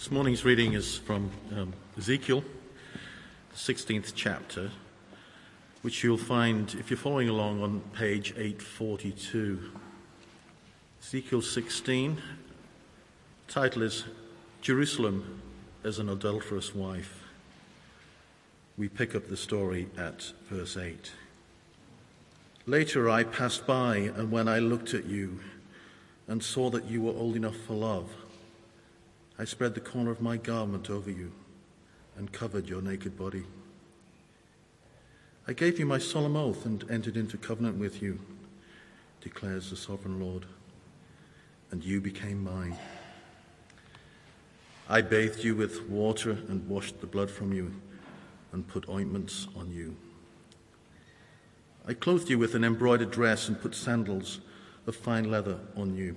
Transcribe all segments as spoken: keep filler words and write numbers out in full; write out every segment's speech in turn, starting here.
This morning's reading is from um, Ezekiel, the sixteenth chapter, which you'll find, if you're following along, on page eight forty-two. Ezekiel sixteen, the title is Jerusalem as an Adulterous Wife. We pick up the story at verse eight. Later I passed by, and when I looked at you and saw that you were old enough for love, I spread the corner of my garment over you and covered your naked body. I gave you my solemn oath and entered into covenant with you, declares the sovereign Lord, and you became mine. I bathed you with water and washed the blood from you and put ointments on you. I clothed you with an embroidered dress and put sandals of fine leather on you.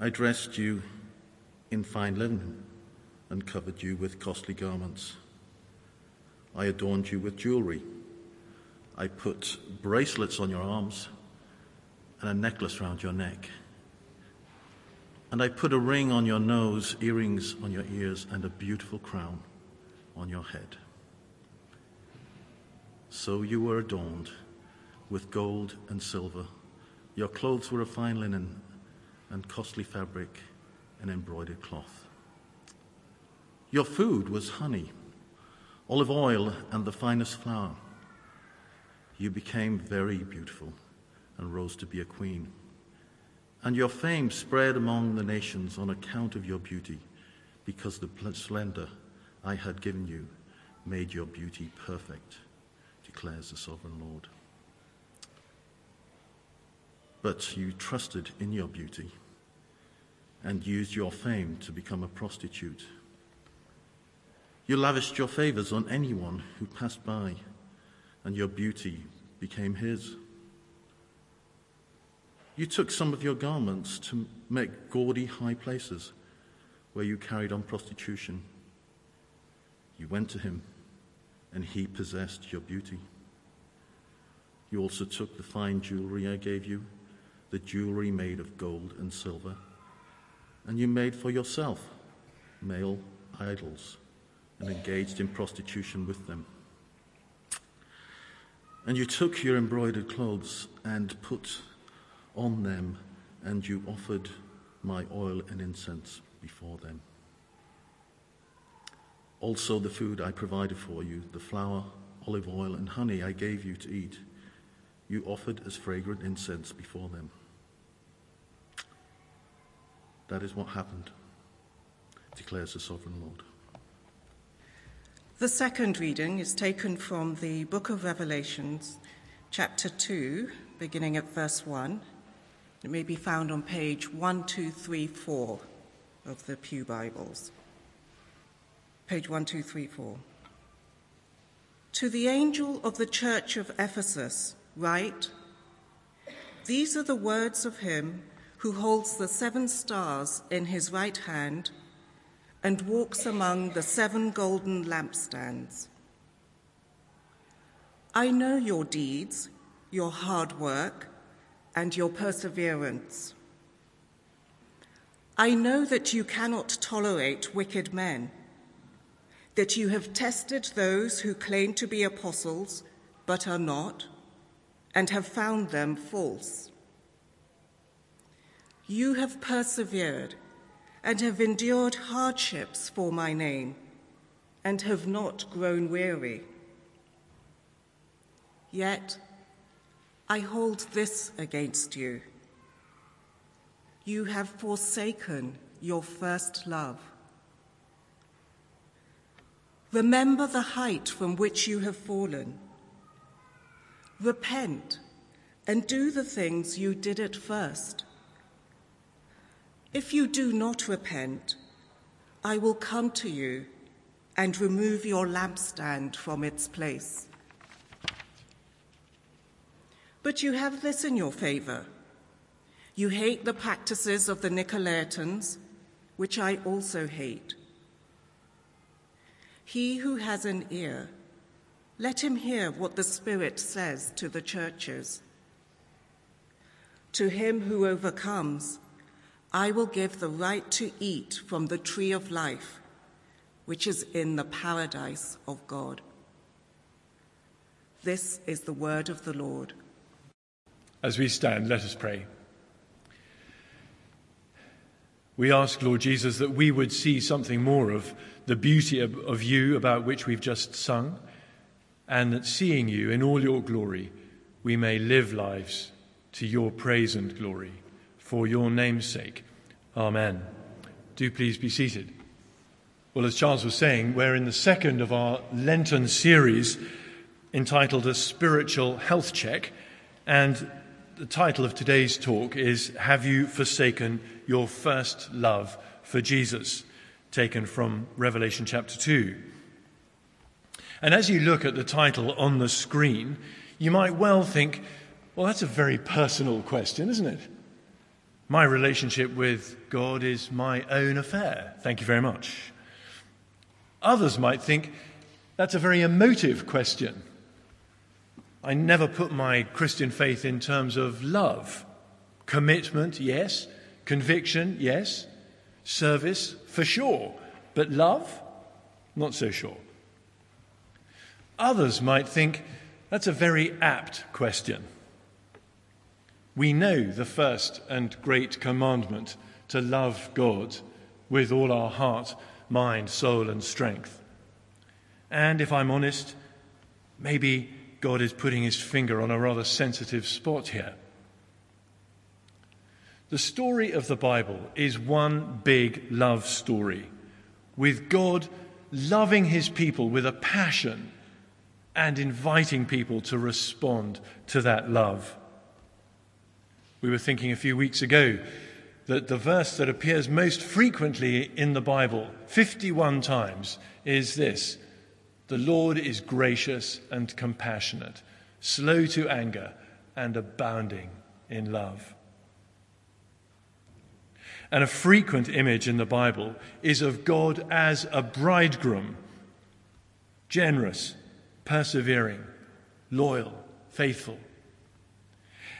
I dressed you in fine linen and covered you with costly garments. I adorned you with jewelry. I put bracelets on your arms and a necklace round your neck. And I put a ring on your nose, earrings on your ears, and a beautiful crown on your head. So you were adorned with gold and silver. Your clothes were of fine linen and costly fabric and embroidered cloth. Your food was honey, olive oil, and the finest flour. You became very beautiful and rose to be a queen. And your fame spread among the nations on account of your beauty, because the splendor I had given you made your beauty perfect, declares the sovereign Lord. But you trusted in your beauty and used your fame to become a prostitute. You lavished your favors on anyone who passed by, and your beauty became his. You took some of your garments to make gaudy high places where you carried on prostitution. You went to him, and he possessed your beauty. You also took the fine jewelry I gave you, the jewelry made of gold and silver, and you made for yourself male idols and engaged in prostitution with them. And you took your embroidered clothes and put on them, and you offered my oil and incense before them. Also the food I provided for you, the flour, olive oil, and honey I gave you to eat, you offered as fragrant incense before them. That is what happened, declares the sovereign Lord. The second reading is taken from the book of Revelations, chapter two, beginning at verse one. It may be found on page one two three four of the Pew Bibles. Page one two three four. To the angel of the church of Ephesus write, these are the words of him who holds the seven stars in his right hand and walks among the seven golden lampstands. I know your deeds, your hard work, and your perseverance. I know that you cannot tolerate wicked men, that you have tested those who claim to be apostles but are not, and have found them false. You have persevered and have endured hardships for my name, and have not grown weary. Yet I hold this against you. You have forsaken your first love. Remember the height from which you have fallen. Repent and do the things you did at first. If you do not repent, I will come to you and remove your lampstand from its place. But you have this in your favor. You hate the practices of the Nicolaitans, which I also hate. He who has an ear, let him hear what the Spirit says to the churches. To him who overcomes, I will give the right to eat from the tree of life, which is in the paradise of God. This is the word of the Lord. As we stand, let us pray. We ask, Lord Jesus, that we would see something more of the beauty of, of you about which we've just sung, and that seeing you in all your glory, we may live lives to your praise and glory. For your name's sake. Amen. Do please be seated. Well, as Charles was saying, we're in the second of our Lenten series entitled A Spiritual Health Check. And the title of today's talk is Have You Forsaken Your First Love for Jesus? Taken from Revelation chapter two. And as you look at the title on the screen, you might well think, well, that's a very personal question, isn't it? My relationship with God is my own affair. Thank you very much. Others might think that's a very emotive question. I never put my Christian faith in terms of love. Commitment, yes. Conviction, yes. Service, for sure. But love, not so sure. Others might think that's a very apt question. We know the first and great commandment to love God with all our heart, mind, soul, and strength. And if I'm honest, maybe God is putting his finger on a rather sensitive spot here. The story of the Bible is one big love story, with God loving his people with a passion and inviting people to respond to that love. We were thinking a few weeks ago that the verse that appears most frequently in the Bible, fifty-one times, is this. The Lord is gracious and compassionate, slow to anger and abounding in love. And a frequent image in the Bible is of God as a bridegroom, generous, persevering, loyal, faithful.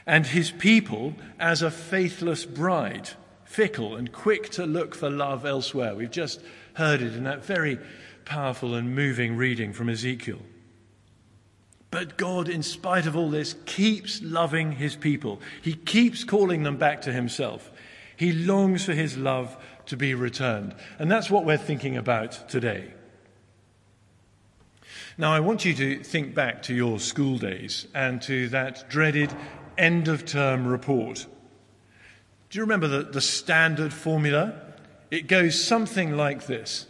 And his people as a faithless bride, fickle and quick to look for love elsewhere. We've just heard it in that very powerful and moving reading from Ezekiel. But God, in spite of all this, keeps loving his people. He keeps calling them back to himself. He longs for his love to be returned. And that's what we're thinking about today. Now, I want you to think back to your school days and to that dreaded end-of-term report. Do you remember the, the standard formula? It goes something like this.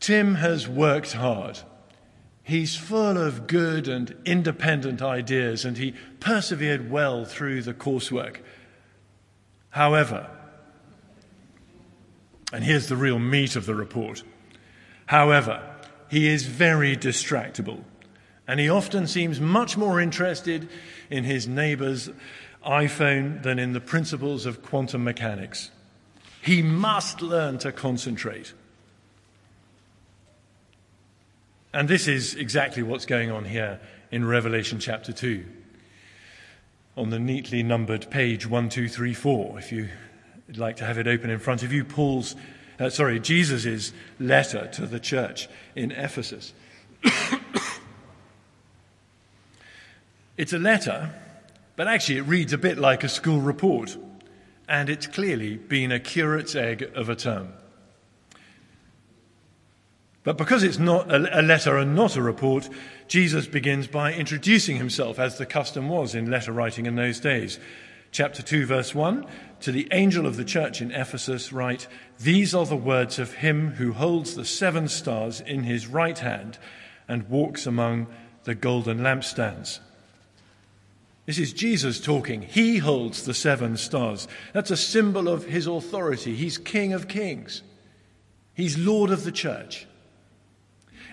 Tim has worked hard. He's full of good and independent ideas, and he persevered well through the coursework. However, and here's the real meat of the report, however, he is very distractible. And he often seems much more interested in his neighbour's iPhone than in the principles of quantum mechanics. He must learn to concentrate. And this is exactly what's going on here in Revelation chapter two, on the neatly numbered page one two three four. If you'd like to have it open in front of you, Paul's, uh, sorry, Jesus' letter to the church in Ephesus. It's a letter, but actually it reads a bit like a school report, and it's clearly been a curate's egg of a term. But because it's not a letter and not a report, Jesus begins by introducing himself, as the custom was in letter writing in those days. Chapter two, verse one, to the angel of the church in Ephesus write, "These are the words of him who holds the seven stars in his right hand and walks among the golden lampstands." This is Jesus talking. He holds the seven stars. That's a symbol of his authority. He's King of Kings. He's Lord of the church.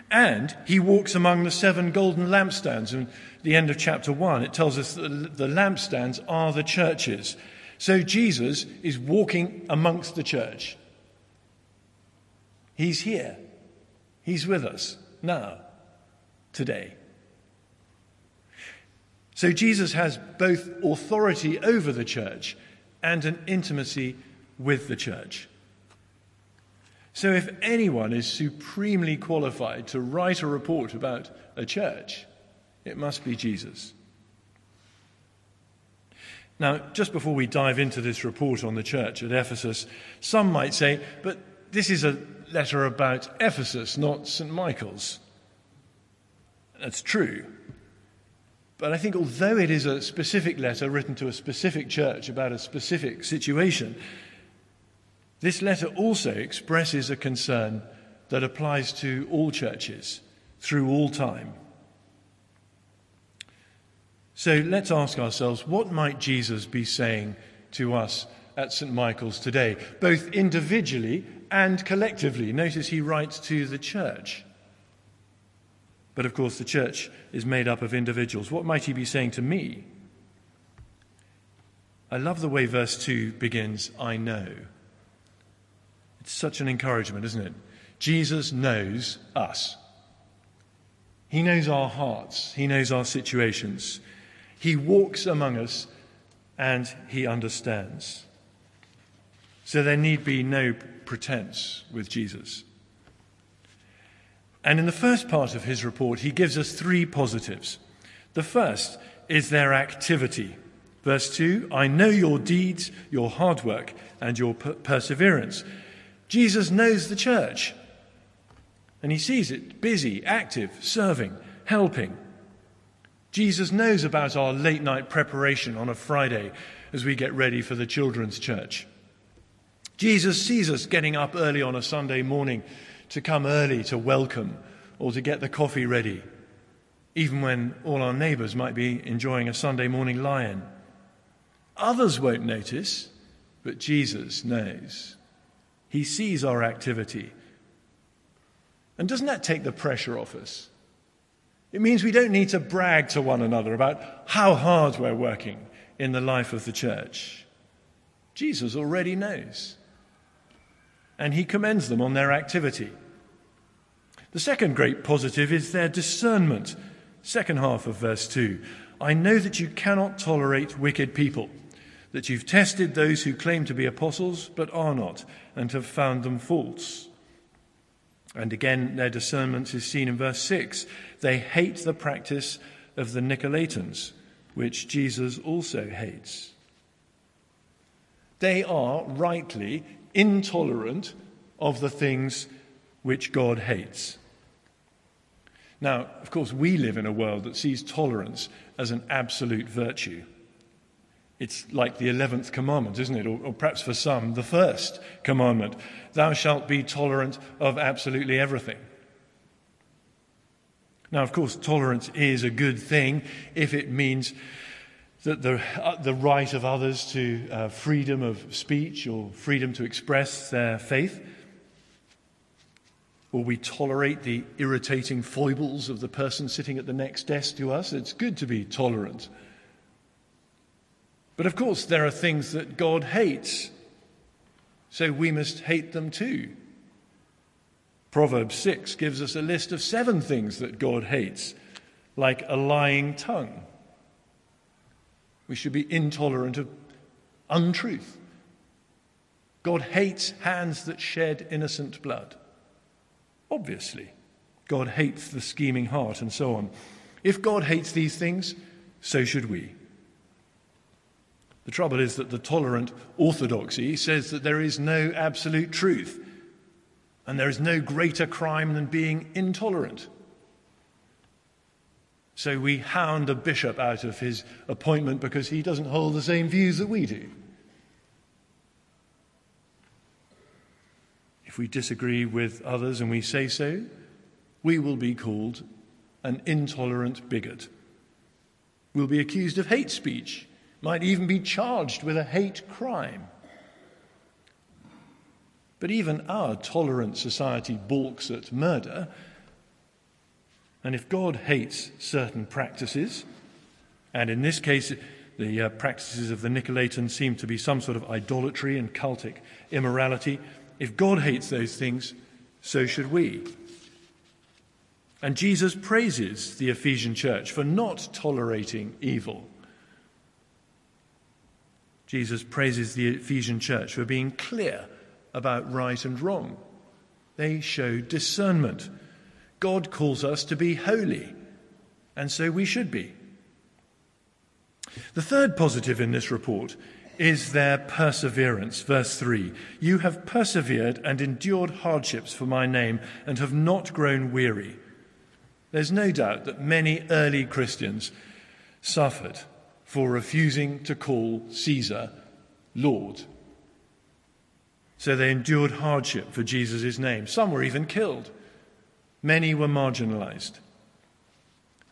And he walks among the seven golden lampstands. And at the end of chapter one, it tells us that the lampstands are the churches. So Jesus is walking amongst the church. He's here. He's with us now, today. So Jesus has both authority over the church and an intimacy with the church. So if anyone is supremely qualified to write a report about a church, it must be Jesus. Now, just before we dive into this report on the church at Ephesus, some might say, but this is a letter about Ephesus, not Saint Michael's. That's true. But I think although it is a specific letter written to a specific church about a specific situation, this letter also expresses a concern that applies to all churches through all time. So let's ask ourselves, what might Jesus be saying to us at Saint Michael's today, both individually and collectively? Notice he writes to the church. But of course, the church is made up of individuals. What might he be saying to me? I love the way verse two begins, I know. It's such an encouragement, isn't it? Jesus knows us. He knows our hearts. He knows our situations. He walks among us and he understands. So there need be no pretense with Jesus. And in the first part of his report, he gives us three positives. The first is their activity. Verse two, I know your deeds, your hard work, and your per- perseverance. Jesus knows the church. And he sees it busy, active, serving, helping. Jesus knows about our late night preparation on a Friday as we get ready for the children's church. Jesus sees us getting up early on a Sunday morning to come early to welcome or to get the coffee ready, even when all our neighbours might be enjoying a Sunday morning lion. Others won't notice, but Jesus knows. He sees our activity. And doesn't that take the pressure off us? It means we don't need to brag to one another about how hard we're working in the life of the church. Jesus already knows. And he commends them on their activity. The second great positive is their discernment. Second half of verse two. I know that you cannot tolerate wicked people, that you've tested those who claim to be apostles but are not, and have found them false. And again, their discernment is seen in verse six. They hate the practice of the Nicolaitans, which Jesus also hates. They are rightly intolerant of the things which God hates. Now, of course, we live in a world that sees tolerance as an absolute virtue. It's like the eleventh commandment, isn't it? Or, or perhaps for some, the first commandment. Thou shalt be tolerant of absolutely everything. Now, of course, tolerance is a good thing if it means that the, uh, the right of others to uh, freedom of speech or freedom to express their faith. Or we tolerate the irritating foibles of the person sitting at the next desk to us. It's good to be tolerant. But of course, there are things that God hates, so we must hate them too. Proverbs six gives us a list of seven things that God hates, like a lying tongue. We should be intolerant of untruth. God hates hands that shed innocent blood. Obviously, God hates the scheming heart and so on. If God hates these things, so should we. The trouble is that the tolerant orthodoxy says that there is no absolute truth, and there is no greater crime than being intolerant. So we hound a bishop out of his appointment because he doesn't hold the same views that we do. If we disagree with others and we say so, we will be called an intolerant bigot. We'll be accused of hate speech. Might even be charged with a hate crime. But even our tolerant society balks at murder. And if God hates certain practices, and in this case the uh, practices of the Nicolaitans seem to be some sort of idolatry and cultic immorality, if God hates those things, so should we. And Jesus praises the Ephesian church for not tolerating evil. Jesus praises the Ephesian church for being clear about right and wrong. They show discernment. God calls us to be holy, and so we should be. The third positive in this report is their perseverance. Verse three, you have persevered and endured hardships for my name and have not grown weary. There's no doubt that many early Christians suffered for refusing to call Caesar Lord. So they endured hardship for Jesus' name. Some were even killed. Many were marginalized.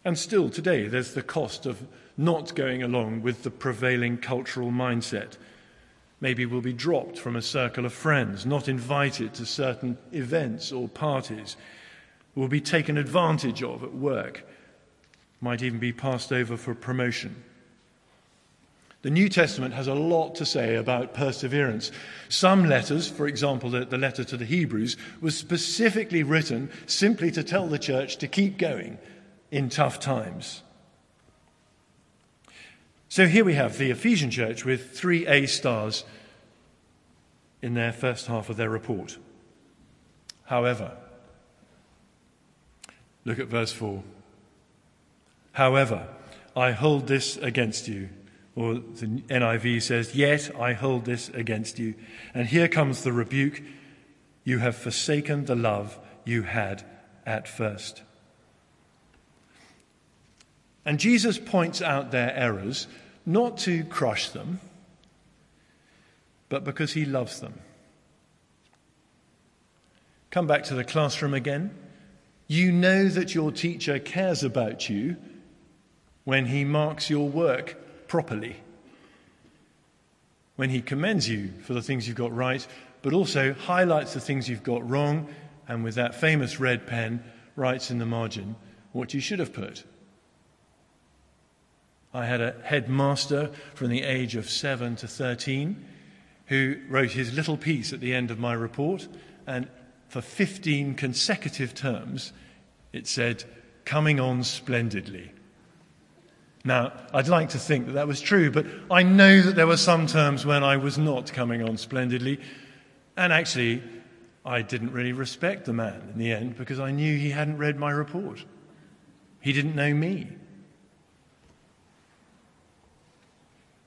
And still today, there's the cost of not going along with the prevailing cultural mindset. Maybe we'll be dropped from a circle of friends, not invited to certain events or parties, will be taken advantage of at work, might even be passed over for promotion. The New Testament has a lot to say about perseverance. Some letters, for example, the, the letter to the Hebrews, was specifically written simply to tell the church to keep going in tough times. So here we have the Ephesian church with three A stars in their first half of their report. However, look at verse four. However, I hold this against you. Or the N I V says, yet I hold this against you. And here comes the rebuke. You have forsaken the love you had at first. And Jesus points out their errors, not to crush them, but because he loves them. Come back to the classroom again. You know that your teacher cares about you when he marks your work properly, when he commends you for the things you've got right, but also highlights the things you've got wrong, and with that famous red pen writes in the margin what you should have put. I had a headmaster from the age of seven to thirteen who wrote his little piece at the end of my report, and for fifteen consecutive terms it said, coming on splendidly. Now, I'd like to think that that was true, but I know that there were some terms when I was not coming on splendidly. And actually, I didn't really respect the man in the end because I knew he hadn't read my report. He didn't know me.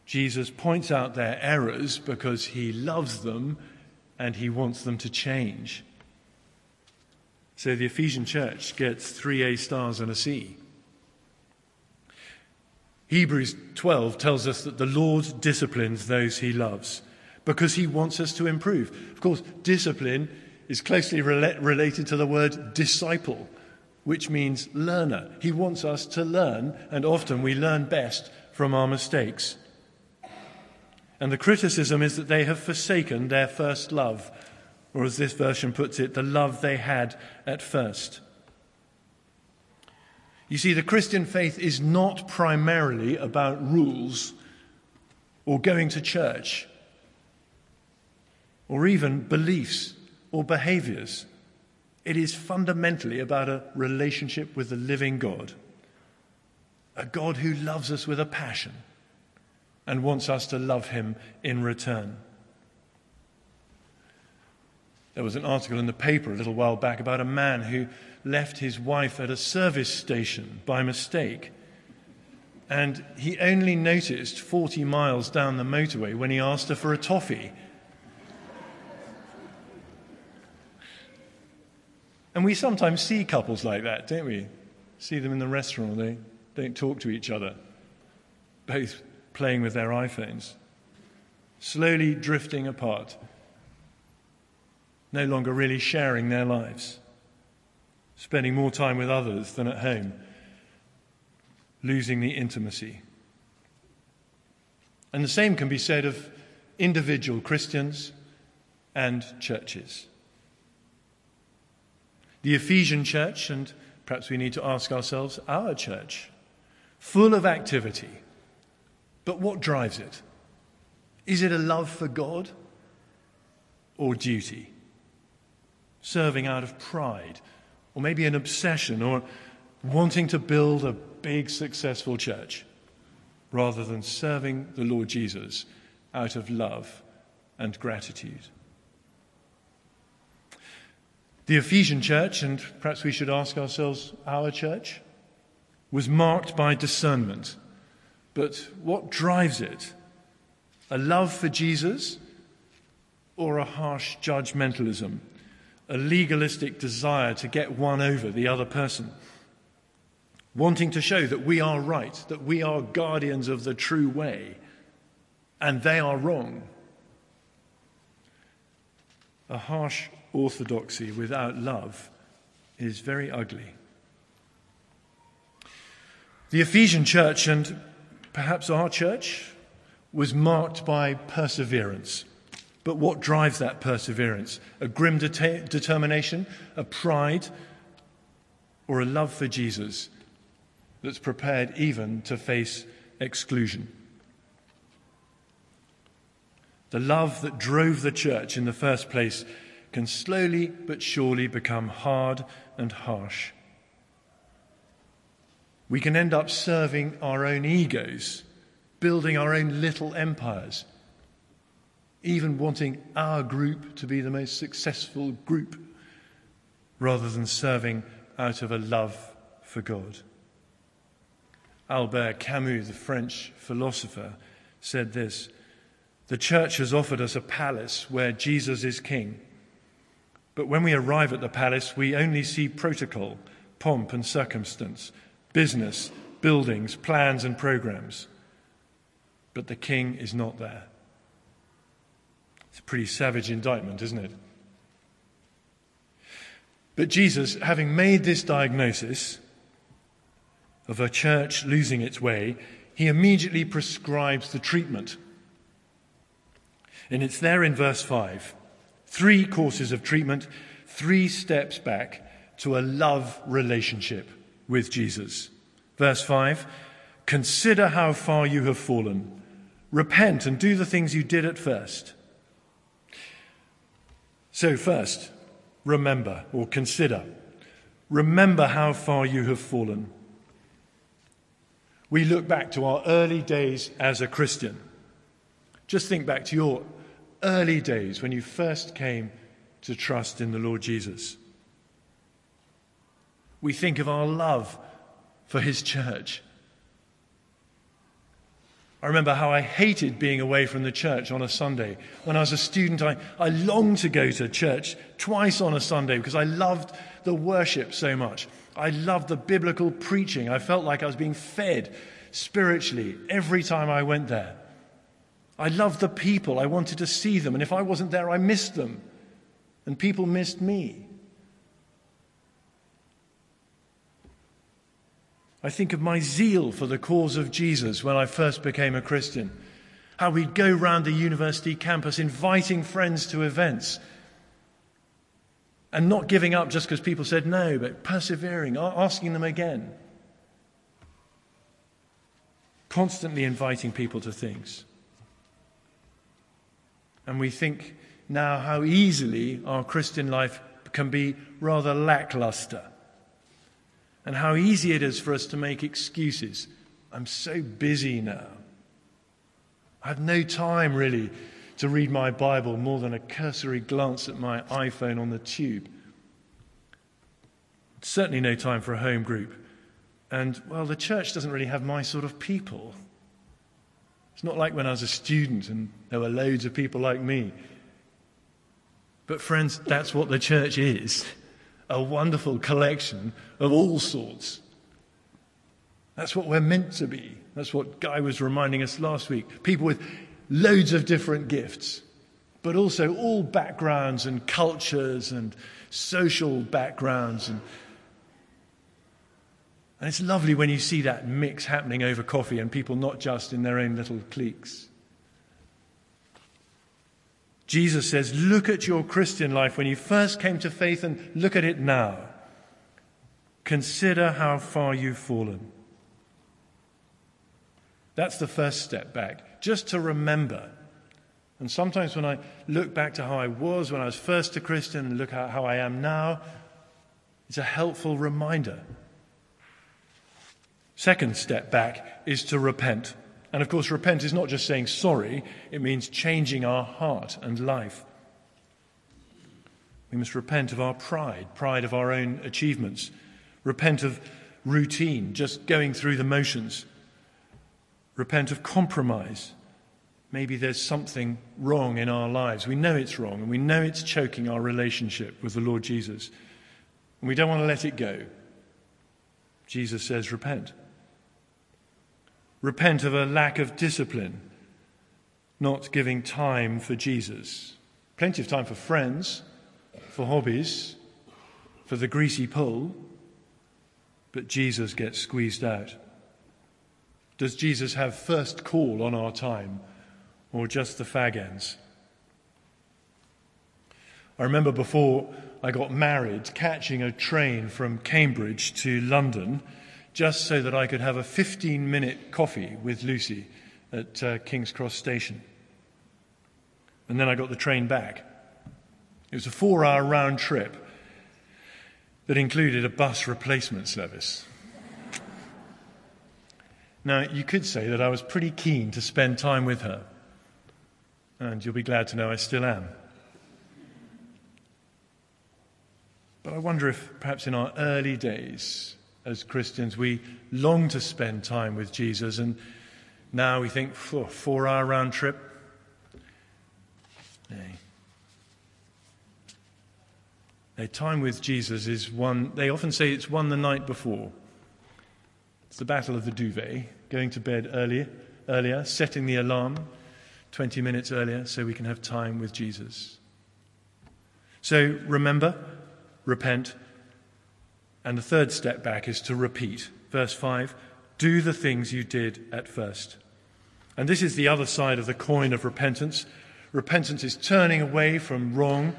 Jesus points out their errors because he loves them and he wants them to change. So the Ephesian church gets three A stars and a C. Hebrews twelve tells us that the Lord disciplines those he loves because he wants us to improve. Of course, discipline is closely rela- related to the word disciple, which means learner. He wants us to learn, and often we learn best from our mistakes. And the criticism is that they have forsaken their first love, or as this version puts it, the love they had at first. You see, the Christian faith is not primarily about rules or going to church or even beliefs or behaviors. It is fundamentally about a relationship with the living God, a God who loves us with a passion and wants us to love him in return. There was an article in the paper a little while back about a man who left his wife at a service station by mistake. And he only noticed forty miles down the motorway when he asked her for a toffee. And we sometimes see couples like that, don't we? See them in the restaurant, they don't talk to each other, both playing with their iPhones, slowly drifting apart, no longer really sharing their lives, spending more time with others than at home, losing the intimacy. And the same can be said of individual Christians and churches. The Ephesian church, and perhaps we need to ask ourselves, our church, full of activity, but what drives it? Is it a love for God or duty? Serving out of pride, or maybe an obsession, or wanting to build a big, successful church, rather than serving the Lord Jesus out of love and gratitude. The Ephesian church, and perhaps we should ask ourselves, our church, was marked by discernment. But what drives it? A love for Jesus or a harsh judgmentalism? A legalistic desire to get one over the other person? Wanting to show that we are right, that we are guardians of the true way, and they are wrong. A harsh orthodoxy without love is very ugly. The Ephesian church, and perhaps our church, was marked by perseverance. But what drives that perseverance? A grim de- determination, a pride, or a love for Jesus that's prepared even to face exclusion? The love that drove the church in the first place can slowly but surely become hard and harsh. We can end up serving our own egos, building our own little empires, even wanting our group to be the most successful group, rather than serving out of a love for God. Albert Camus, the French philosopher, said this: "The church has offered us a palace where Jesus is king. But when we arrive at the palace, we only see protocol, pomp and circumstance, business, buildings, plans and programs. But the king is not there." It's a pretty savage indictment, isn't it? But Jesus, having made this diagnosis of a church losing its way, he immediately prescribes the treatment. And it's there in verse five. Three courses of treatment, three steps back to a love relationship with Jesus. Verse five, "Consider how far you have fallen. Repent and do the things you did at first." So first, remember or consider. Remember how far you have fallen. We look back to our early days as a Christian. Just think back to your early days when you first came to trust in the Lord Jesus. We think of our love for his church. I remember how I hated being away from the church on a Sunday. When I was a student, I, I longed to go to church twice on a Sunday because I loved the worship so much. I loved the biblical preaching. I felt like I was being fed spiritually every time I went there. I loved the people. I wanted to see them. And if I wasn't there, I missed them. And people missed me. I think of my zeal for the cause of Jesus when I first became a Christian. How we'd go round the university campus inviting friends to events. And not giving up just because people said no, but persevering, asking them again. Constantly inviting people to things. And we think now how easily our Christian life can be rather lackluster. And how easy it is for us to make excuses. I'm so busy now. I have no time really to read my Bible more than a cursory glance at my iPhone on the tube. Certainly no time for a home group. And, well, the church doesn't really have my sort of people. It's not like when I was a student and there were loads of people like me. But friends, that's what the church is. A wonderful collection of all sorts. That's what we're meant to be. That's what Guy was reminding us last week. People with loads of different gifts, but also all backgrounds and cultures and social backgrounds. And, and it's lovely when you see that mix happening over coffee and people not just in their own little cliques. Jesus says, look at your Christian life when you first came to faith and look at it now. Consider how far you've fallen. That's the first step back, just to remember. And sometimes when I look back to how I was when I was first a Christian and look at how I am now, it's a helpful reminder. Second step back is to repent. And of course, repent is not just saying sorry, it means changing our heart and life. We must repent of our pride, pride of our own achievements. Repent of routine, just going through the motions. Repent of compromise. Maybe there's something wrong in our lives. We know it's wrong, and we know it's choking our relationship with the Lord Jesus. And we don't want to let it go. Jesus says, repent. Repent of a lack of discipline, not giving time for Jesus. Plenty of time for friends, for hobbies, for the greasy pole, but Jesus gets squeezed out. Does Jesus have first call on our time, or just the fag ends? I remember before I got married, catching a train from Cambridge to London just so that I could have a fifteen-minute coffee with Lucy at uh, King's Cross Station. And then I got the train back. It was a four-hour round trip that included a bus replacement service. Now, you could say that I was pretty keen to spend time with her, and you'll be glad to know I still am. But I wonder if perhaps in our early days as Christians we long to spend time with Jesus, and now we think, oh, four-hour round trip? Nay. Their time with Jesus is one, they often say it's one the night before. It's the battle of the duvet, going to bed earlier, earlier, setting the alarm twenty minutes earlier so we can have time with Jesus. So remember, repent, and the third step back is to repeat. Verse five, do the things you did at first. And this is the other side of the coin of repentance. Repentance is turning away from wrong,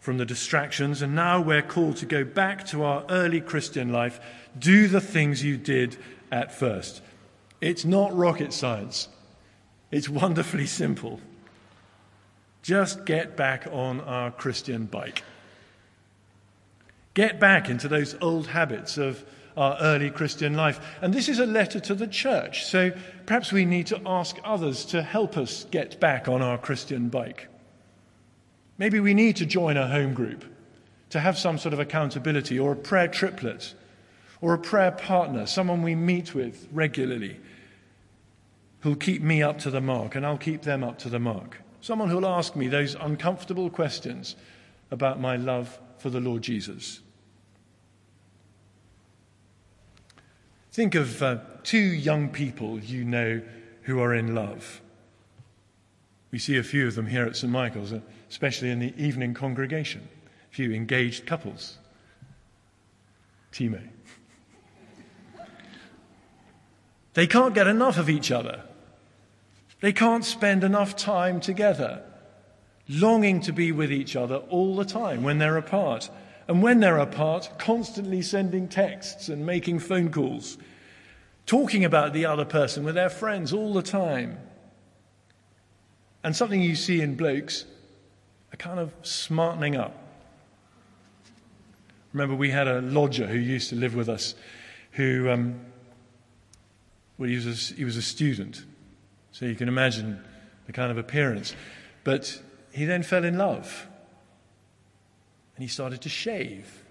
from the distractions, and now we're called to go back to our early Christian life. Do the things you did at first. It's not rocket science. It's wonderfully simple. Just get back on our Christian bike. Get back into those old habits of our early Christian life. And this is a letter to the church, so perhaps we need to ask others to help us get back on our Christian bike. Maybe we need to join a home group to have some sort of accountability, or a prayer triplet, or a prayer partner, someone we meet with regularly who'll keep me up to the mark and I'll keep them up to the mark. Someone who'll ask me those uncomfortable questions about my love for the Lord Jesus. Think of uh, two young people you know who are in love. We see a few of them here at Saint Michael's, especially in the evening congregation. A few engaged couples. Timo. They can't get enough of each other. They can't spend enough time together, longing to be with each other all the time when they're apart. And when they're apart, constantly sending texts and making phone calls, talking about the other person with their friends all the time. And something you see in blokes, a kind of smartening up. Remember, we had a lodger who used to live with us who, um, well, he was a, he was a student, so you can imagine the kind of appearance. But he then fell in love, and he started to shave,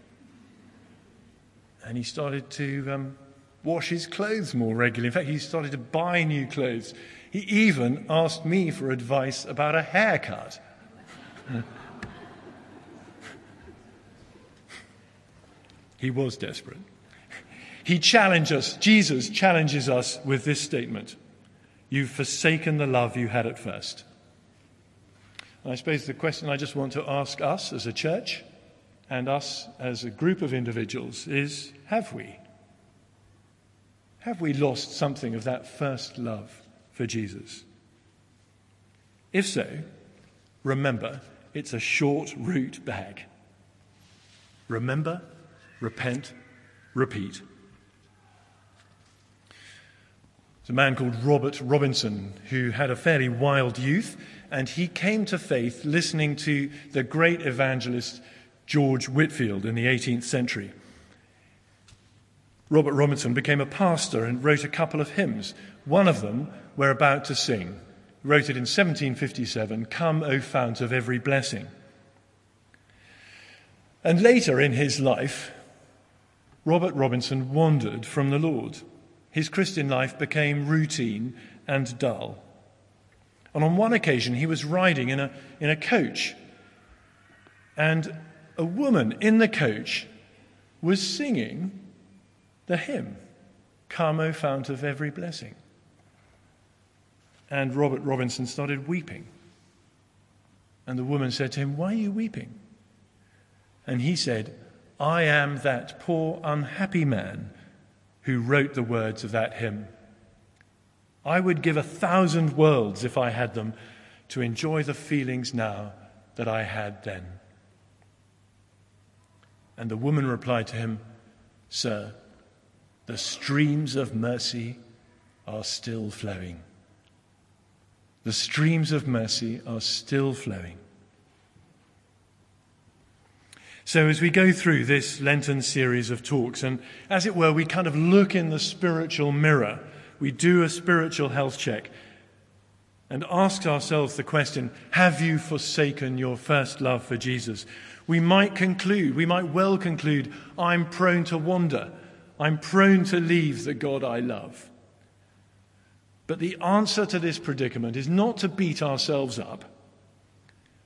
and he started to um, wash his clothes more regularly. In fact, he started to buy new clothes. He even asked me for advice about a haircut. He was desperate. He challenged us. Jesus challenges us with this statement. You've forsaken the love you had at first. And I suppose the question I just want to ask us as a church and us as a group of individuals is, have we? Have we lost something of that first love for Jesus? If so, remember, it's a short route back. Remember, repent, repeat. There's a man called Robert Robinson who had a fairly wild youth, and he came to faith listening to the great evangelist George Whitefield in the eighteenth century. Robert Robinson became a pastor and wrote a couple of hymns. One of them we're about to sing. He wrote it in seventeen fifty-seven, "Come, O fount of every blessing." And later in his life, Robert Robinson wandered from the Lord. His Christian life became routine and dull. And on one occasion, he was riding in a, in a coach, and a woman in the coach was singing the hymn, "Come, O fount of every blessing." And Robert Robinson started weeping. And the woman said to him, "Why are you weeping?" And he said, "I am that poor, unhappy man who wrote the words of that hymn. I would give a thousand worlds, if I had them, to enjoy the feelings now that I had then." And the woman replied to him, "Sir, the streams of mercy are still flowing. The streams of mercy are still flowing." So as we go through this Lenten series of talks, and as it were, we kind of look in the spiritual mirror. We do a spiritual health check and ask ourselves the question, have you forsaken your first love for Jesus? We might conclude, we might well conclude, I'm prone to wander. I'm prone to leave the God I love. But the answer to this predicament is not to beat ourselves up,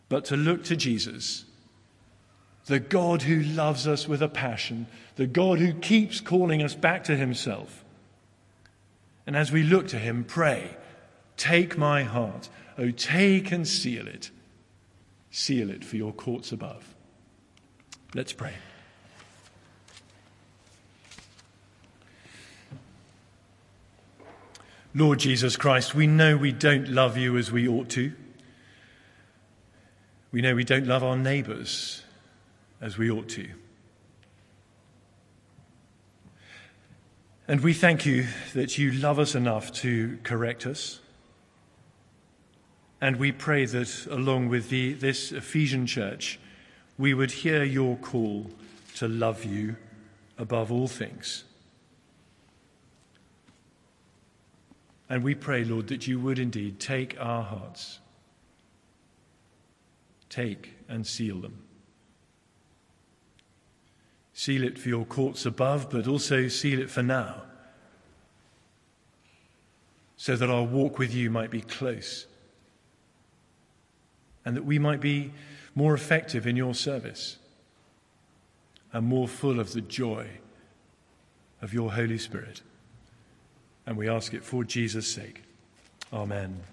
but to look to Jesus, the God who loves us with a passion, the God who keeps calling us back to himself. And as we look to him, pray, "Take my heart, oh take and seal it, seal it for your courts above." Let's pray. Lord Jesus Christ, we know we don't love you as we ought to. We know we don't love our neighbours as we ought to. And we thank you that you love us enough to correct us. And we pray that along with the, this Ephesian church, we would hear your call to love you above all things. And we pray, Lord, that you would indeed take our hearts, take and seal them. Seal it for your courts above, but also seal it for now, so that our walk with you might be close and that we might be more effective in your service and more full of the joy of your Holy Spirit. And we ask it for Jesus' sake. Amen.